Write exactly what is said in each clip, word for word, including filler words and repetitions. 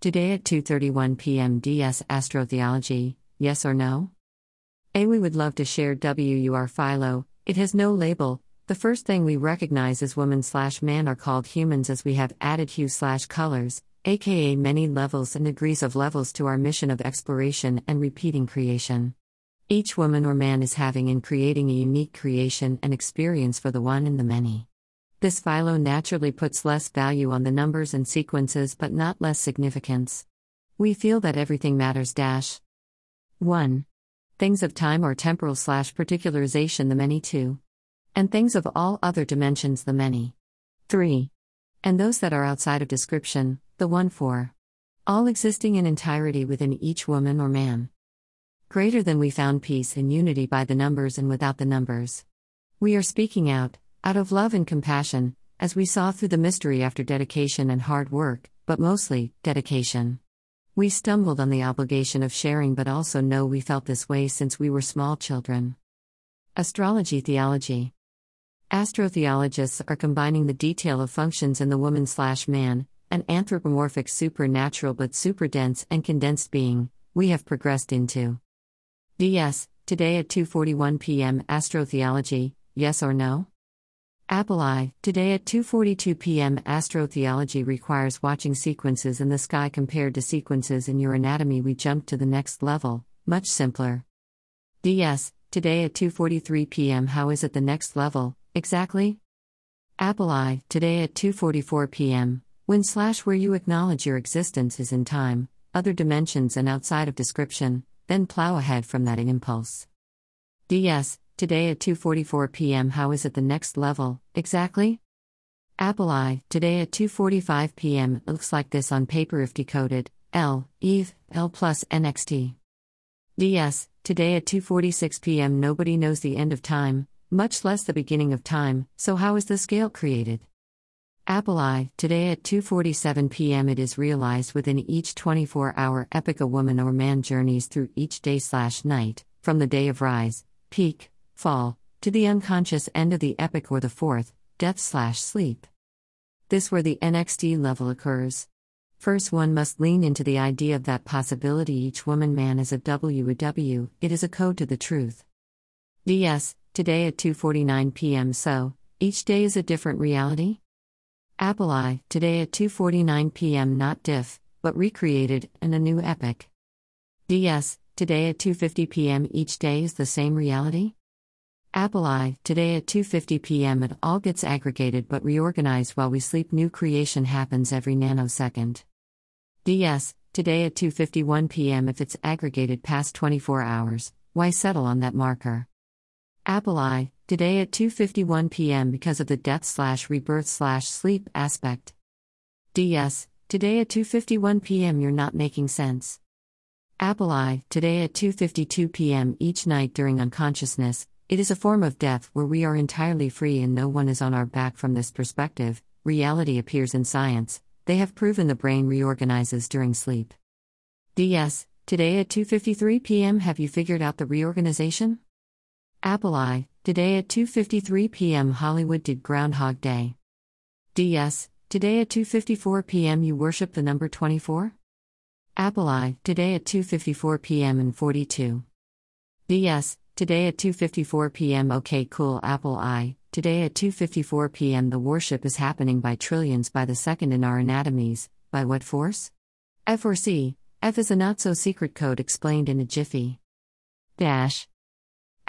Today at two thirty-one p m D S Astrotheology, yes or no? A. We would love to share WUR Philo, it has no label. The first thing we recognize is woman slash man are called humans as we have added hue slash colors, aka many levels and degrees of levels to our mission of exploration and repeating creation. Each woman or man is having and creating a unique creation and experience for the one and the many. This Philo naturally puts less value on the numbers and sequences but not less significance. We feel that everything matters dash. one. Things of time or temporal slash particularization the many two. And things of all other dimensions the many. three. And those that are outside of description, the one four. All existing in entirety within each woman or man. Greater than we found peace and unity by the numbers and without the numbers. We are speaking out, out of love and compassion, as we saw through the mystery after dedication and hard work, but mostly, dedication. We stumbled on the obligation of sharing but also know we felt this way since we were small children. Astrology Theology. Astrotheologists are combining the detail of functions in the woman-slash-man, an anthropomorphic supernatural but super-dense and condensed being, we have progressed into. D S, today at two forty-one p m Astrotheology, yes or no? Apple I, today at two forty-two p m Astrotheology requires watching sequences in the sky compared to sequences in your anatomy. We jump to the next level, much simpler. D S, today at two forty-three p m How is it the next level, exactly? Apple I, today at two forty-four p m When slash where you acknowledge your existence is in time, other dimensions and outside of description, then plow ahead from that in impulse. D S, today at two forty-four p m How is it the next level, exactly? Apple I, today at two forty-five p m Looks like this on paper if decoded, L, Eve, L plus N X T. D S, today at two forty-six p m Nobody knows the end of time, much less the beginning of time, so how is the scale created? Apple I, today at two forty-seven p m It is realized within each twenty-four hour epic a woman or man journeys through each day slash night, from the day of rise, peak, fall, to the unconscious end of the epic or the fourth, death slash sleep. This where the N X T level occurs. First one must lean into the idea of that possibility each woman man is a W W, it is a code to the truth. D S, today at two forty-nine p m So, each day is a different reality? Apple I, today at two forty-nine p m Not diff, but recreated, and a new epic. D S, today at two fifty p m Each day is the same reality? Apple I, today at two fifty p m It all gets aggregated but reorganized while we sleep. New creation happens every nanosecond. D S, today at two fifty-one p m If it's aggregated past twenty-four hours, why settle on that marker? Apple I, today at two fifty-one p m Because of the death slash rebirth slash sleep aspect. D S, today at two fifty-one p m You're not making sense. Apple I, today at two fifty-two p m Each night during unconsciousness, it is a form of death where we are entirely free and no one is on our back. From this perspective, reality appears in science. They have proven the brain reorganizes during sleep. D S, today at two fifty-three p m Have you figured out the reorganization? Apple I, today at two fifty-three p m Hollywood did Groundhog Day. D S, today at two fifty-four p m You worship the number twenty-four? Apple I, today at two fifty-four p m and forty-two. D S, today at two fifty-four p m Okay cool. Apple I, today at two fifty-four p m The worship is happening by trillions by the second in our anatomies, by what force? F or C, F is a not-so-secret code explained in a jiffy. Dash.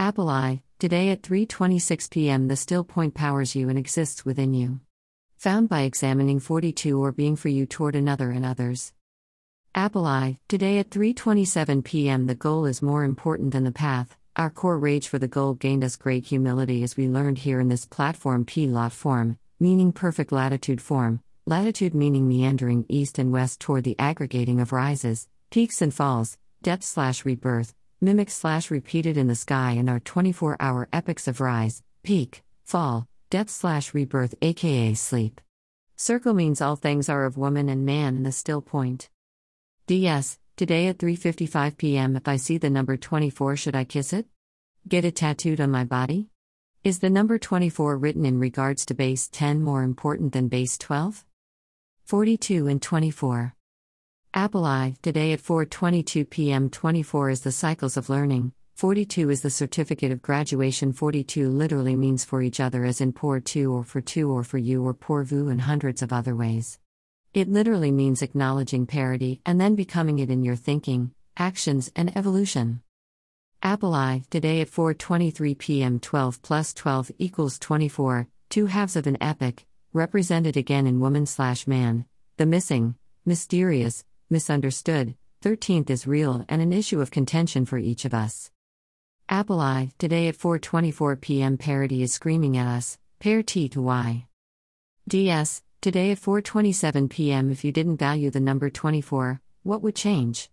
Apple I, today at three twenty-six p m The still point powers you and exists within you. Found by examining forty-two or being for you toward another and others. Apple I, today at three twenty-seven p m The goal is more important than the path. Our core rage for the goal gained us great humility as we learned here in this platform. P-lot form, meaning perfect latitude form, latitude meaning meandering east and west toward the aggregating of rises, peaks and falls, depth slash rebirth, mimic slash repeated in the sky in our twenty-four hour epics of rise, peak, fall, depth slash rebirth aka sleep. Circle means all things are of woman and man in the still point. D S, today at three fifty-five p m If I see the number twenty-four, should I kiss it? Get it tattooed on my body? Is the number twenty-four written in regards to base ten more important than base twelve? forty-two and twenty-four. Apple I, today at four twenty-two p m twenty-four is the cycles of learning, forty-two is the certificate of graduation. Forty-two literally means for each other, as in pour tu or for tu or for you or pour vous, and hundreds of other ways. It literally means acknowledging parity and then becoming it in your thinking, actions, and evolution. Apple I, today at four twenty-three p m twelve plus twelve equals twenty-four, two halves of an epoch, represented again in woman slash man, the missing, mysterious, misunderstood, thirteenth is real and an issue of contention for each of us. Apple I, today at four twenty-four p m parity is screaming at us, pair T to Y. D S, today at four twenty-seven p m if you didn't value the number twenty-four, what would change?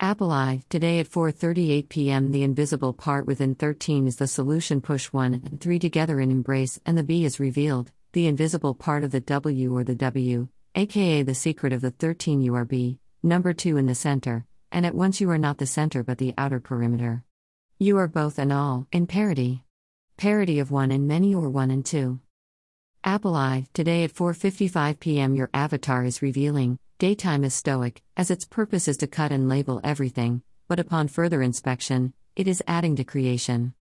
Apple I, today at four thirty-eight p m the invisible part within thirteen is the solution. Push one and three together in embrace and the B is revealed, the invisible part of the W or the W, aka the secret of the thirteen. You are B, number two in the center, and at once you are not the center but the outer perimeter. You are both and all, in parity. Parity of one and many or one and two. Apple I, today at four fifty-five p m your avatar is revealing. Daytime is stoic, as its purpose is to cut and label everything, but upon further inspection, it is adding to creation.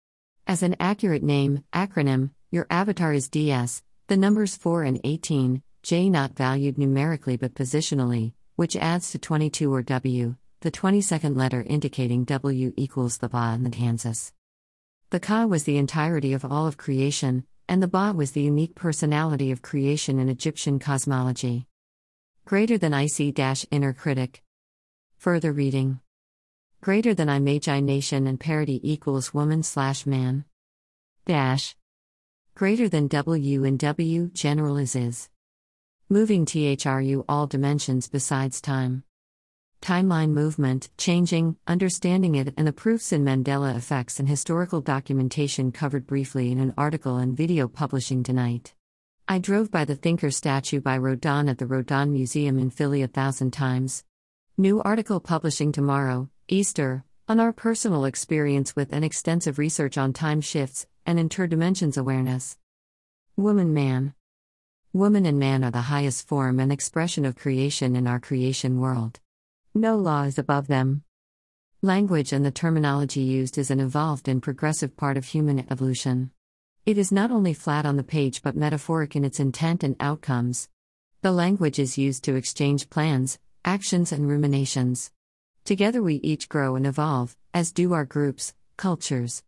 As an accurate name, acronym, your avatar is D S, the numbers four and eighteen, J not valued numerically but positionally, which adds to twenty-two or W, the twenty-second letter indicating W equals the Ba and the Kansas. The Ka was the entirety of all of creation, and the Ba was the unique personality of creation in Egyptian cosmology. Greater than I C-inner critic. Further reading. Greater than I magi nation and parity equals woman slash man. Dash. Greater than W and W general is is. Moving thru all dimensions besides time. Timeline movement, changing, understanding it, and the proofs in Mandela effects and historical documentation covered briefly in an article and video publishing tonight. I drove by the Thinker statue by Rodin at the Rodin Museum in Philly a thousand times. New article publishing tomorrow, Easter, on our personal experience with and extensive research on time shifts and interdimensions awareness. Woman-man. Woman and man are the highest form and expression of creation in our creation world. No law is above them. Language and the terminology used is an evolved and progressive part of human evolution. It is not only flat on the page but metaphoric in its intent and outcomes. The language is used to exchange plans, actions, and ruminations. Together we each grow and evolve, as do our groups, cultures.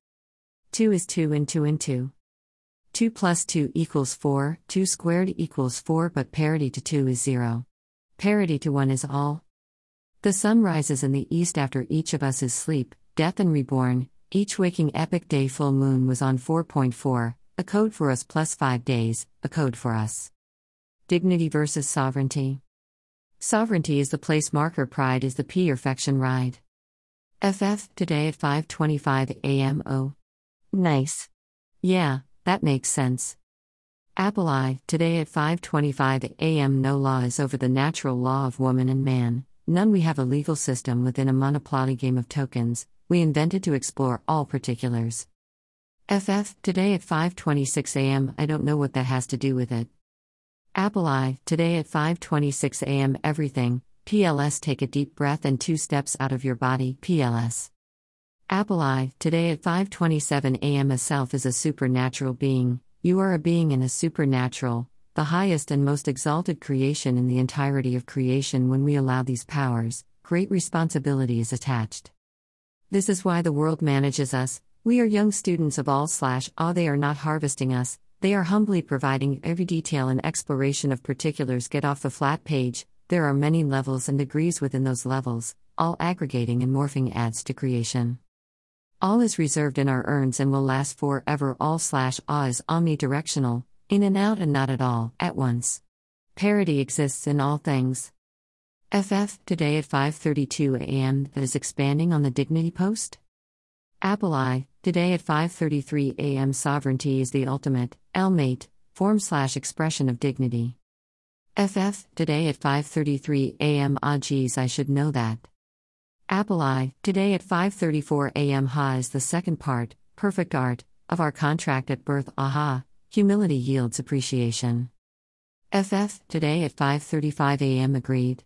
two is two and two and two. two plus two equals four, two squared equals four, but parity to two is zero. Parity to one is all. The sun rises in the east after each of us is sleep, death, and reborn. Each waking epic day full moon was on four point four, a code for us, plus five days, a code for us. Dignity versus sovereignty. Sovereignty is the place marker, pride is the perfection ride. F F, today at five twenty-five a m Oh. Nice. Yeah, that makes sense. Apple I, today at five twenty-five a m No law is over the natural law of woman and man, none. We have a legal system within a monopoly game of tokens, we invented to explore all particulars. F F, today at five twenty-six a m I don't know what that has to do with it. Apple I, today at five twenty-six a m Everything, P L S. Take a deep breath and two steps out of your body, P L S. Apple I, today at five twenty-seven a m A self is a supernatural being, you are a being in a supernatural, the highest and most exalted creation in the entirety of creation. When we allow these powers, great responsibility is attached. This is why the world manages us. We are young students of all slash ah they are not harvesting us, they are humbly providing every detail and exploration of particulars. Get off the flat page, there are many levels and degrees within those levels, all aggregating and morphing adds to creation. All is reserved in our urns and will last forever. All slash ah is omnidirectional, in and out and not at all, at once. Parity exists in all things. F F, today at five thirty-two a m That is expanding on the dignity post. Apple I, today at five thirty-three a m Sovereignty is the ultimate, L-mate, form slash expression of dignity. F F, today at five thirty-three a m Ah geez, I should know that. Apple I, today at five thirty-four a m Ha is the second part, perfect art, of our contract at birth. Aha, humility yields appreciation. F F, today at five thirty-five a m Agreed.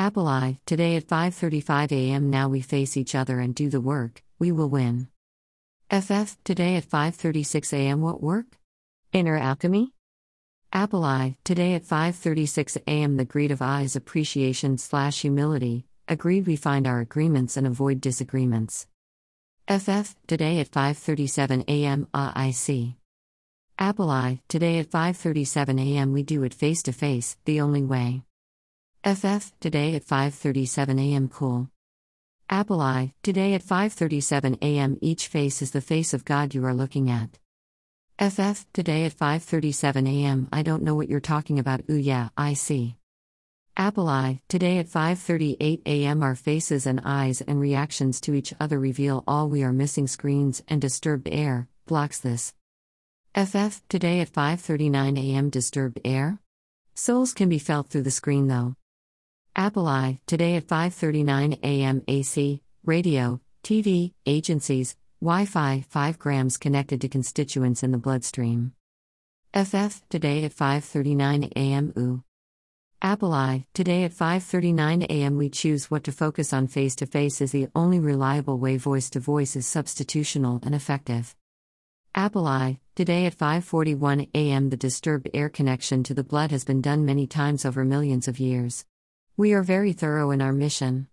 Apple I, today at five thirty-five a m Now we face each other and do the work, we will win. F F, today at five thirty-six a m What work? Inner alchemy? Apple I, today at five thirty-six a m The greed of I is appreciation slash humility, agreed we find our agreements and avoid disagreements. F F, today at five thirty-seven a m A I C. Apple I, today at five thirty-seven a m We do it face to face, the only way. F F, today at five thirty-seven a m Cool. Apple I, today at five thirty-seven a m Each face is the face of God you are looking at. F F, today at five thirty-seven a m I don't know what you're talking about. Ooh yeah, I see. Apple I, today at five thirty-eight a m Our faces and eyes and reactions to each other reveal all we are missing. Screens and disturbed air blocks this. F F, today at five thirty-nine a m Disturbed air? Souls can be felt through the screen though. Apple I, today at five thirty-nine a m A C, radio, T V, agencies, Wi-Fi, five grams connected to constituents in the bloodstream. F F, today at five thirty-nine a m Ooh. Apple I, today at five thirty-nine a m We choose what to focus on. Face-to-face is the only reliable way. Voice-to-voice is substitutional and effective. Apple I, today at five forty-one a m The disturbed air connection to the blood has been done many times over millions of years. We are very thorough in our mission.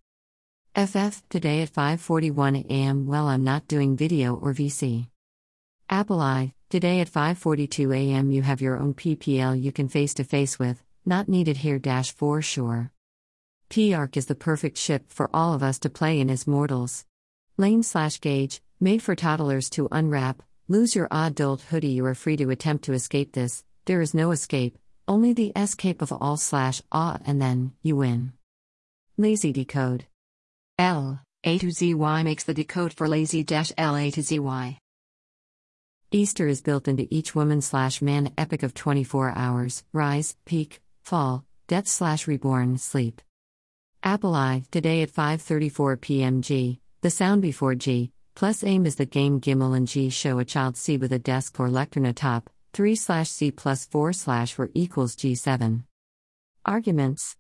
F F, today at five forty-one a m Well, I'm not doing video or V C. Apple I, today at five forty-two a m You have your own P P L you can face-to-face with, not needed here dash for sure. P-Arc is the perfect ship for all of us to play in as mortals. Lane slash gauge, made for toddlers to unwrap. Lose your adult hoodie. You are free to attempt to escape this. There is no escape, only the escape of all slash awe, and then you win. Lazy decode. L, A to Z Y makes the decode for lazy dash L A to Z Y. Easter is built into each woman slash man epic of twenty-four hours, rise, peak, fall, death slash reborn, sleep. Apple I, today at five thirty-four p m G, the sound before G, plus aim is the game. Gimel and G show a child C with a desk or lectern atop, three slash C plus four slash four equals G seven. Arguments.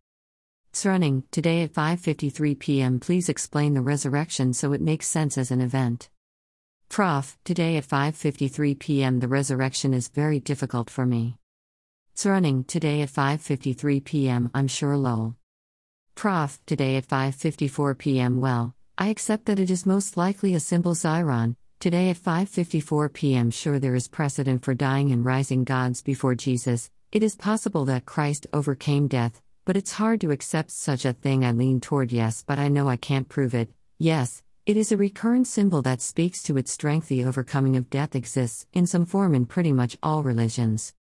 Running, today at five fifty-three p m Please explain the resurrection so it makes sense as an event. Prof, today at five fifty-three p m The resurrection is very difficult for me. Running, today at five fifty-three p m I'm sure lol. Prof, today at five fifty-four p m Well, I accept that it is most likely a simple Ziron, today at five fifty-four p m Sure, there is precedent for dying and rising gods before Jesus. It is possible that Christ overcame death, but it's hard to accept such a thing. I lean toward yes, but I know I can't prove it. Yes, it is a recurrent symbol that speaks to its strength. The overcoming of death exists in some form in pretty much all religions.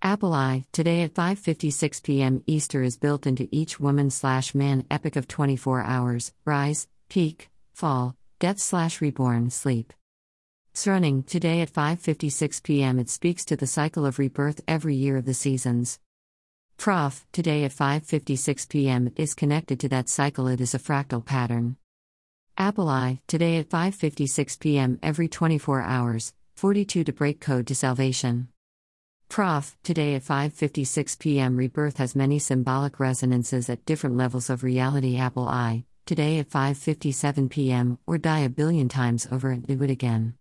Apple I, today at five fifty-six p m Easter is built into each woman slash man epic of twenty-four hours, rise, peak, fall, death slash reborn, sleep. Running, today at five fifty-six p m It speaks to the cycle of rebirth every year of the seasons. Prof, today at five fifty-six p m It is connected to that cycle. It is a fractal pattern. Apple I, today at five fifty-six p m Every twenty-four hours, forty-two to break code to salvation. Prof, today at five fifty-six p m Rebirth has many symbolic resonances at different levels of reality. Apple I, today at five fifty-seven p m Or die a billion times over and do it again.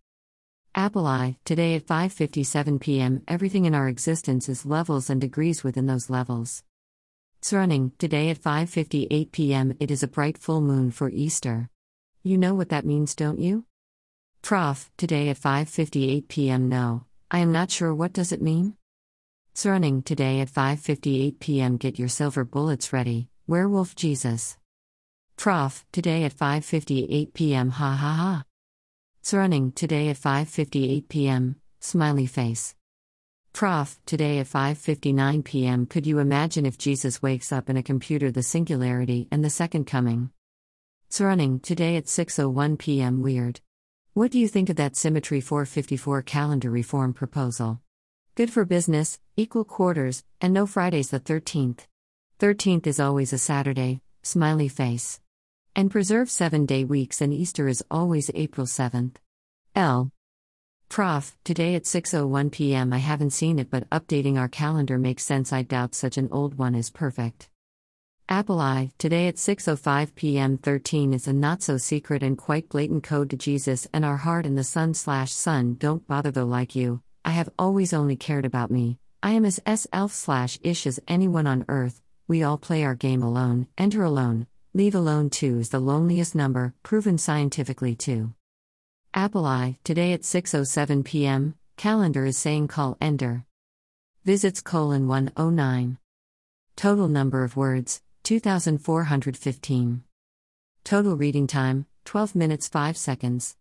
Apple I, today at five fifty-seven p m Everything in our existence is levels and degrees within those levels. Running, today at five fifty-eight p m It is a bright full moon for Easter. You know what that means, don't you? Prof, today at five fifty-eight p m No, I am not sure. What does it mean? Running, today at five fifty-eight p m Get your silver bullets ready, werewolf Jesus. Prof, today at five fifty-eight p m Ha ha ha. Running, today at five fifty-eight p m Smiley face. Prof, today at five fifty-nine p m Could you imagine if Jesus wakes up in a computer? The singularity and the second coming. Running, today at six oh one p m Weird. What do you think of that Symmetry four fifty-four calendar reform proposal? Good for business, equal quarters, and no Fridays. The thirteenth. thirteenth is always a Saturday. Smiley face. And preserve seven-day weeks, and Easter is always April seventh. L. Prof, today at six oh one p m I haven't seen it, but updating our calendar makes sense. I doubt such an old one is perfect. Apple I, today at six oh five p m thirteen is a not-so-secret and quite blatant code to Jesus and our heart and the sun slash sun don't bother though like you, I have always only cared about me, I am as self slash ish as anyone on earth, we all play our game alone, enter alone, leave alone two is the loneliest number, proven scientifically too. Apple I, today at six oh seven p m, calendar is saying call ender. Visits colon one oh nine. Total number of words, two thousand four hundred fifteen. Total reading time, twelve minutes five seconds.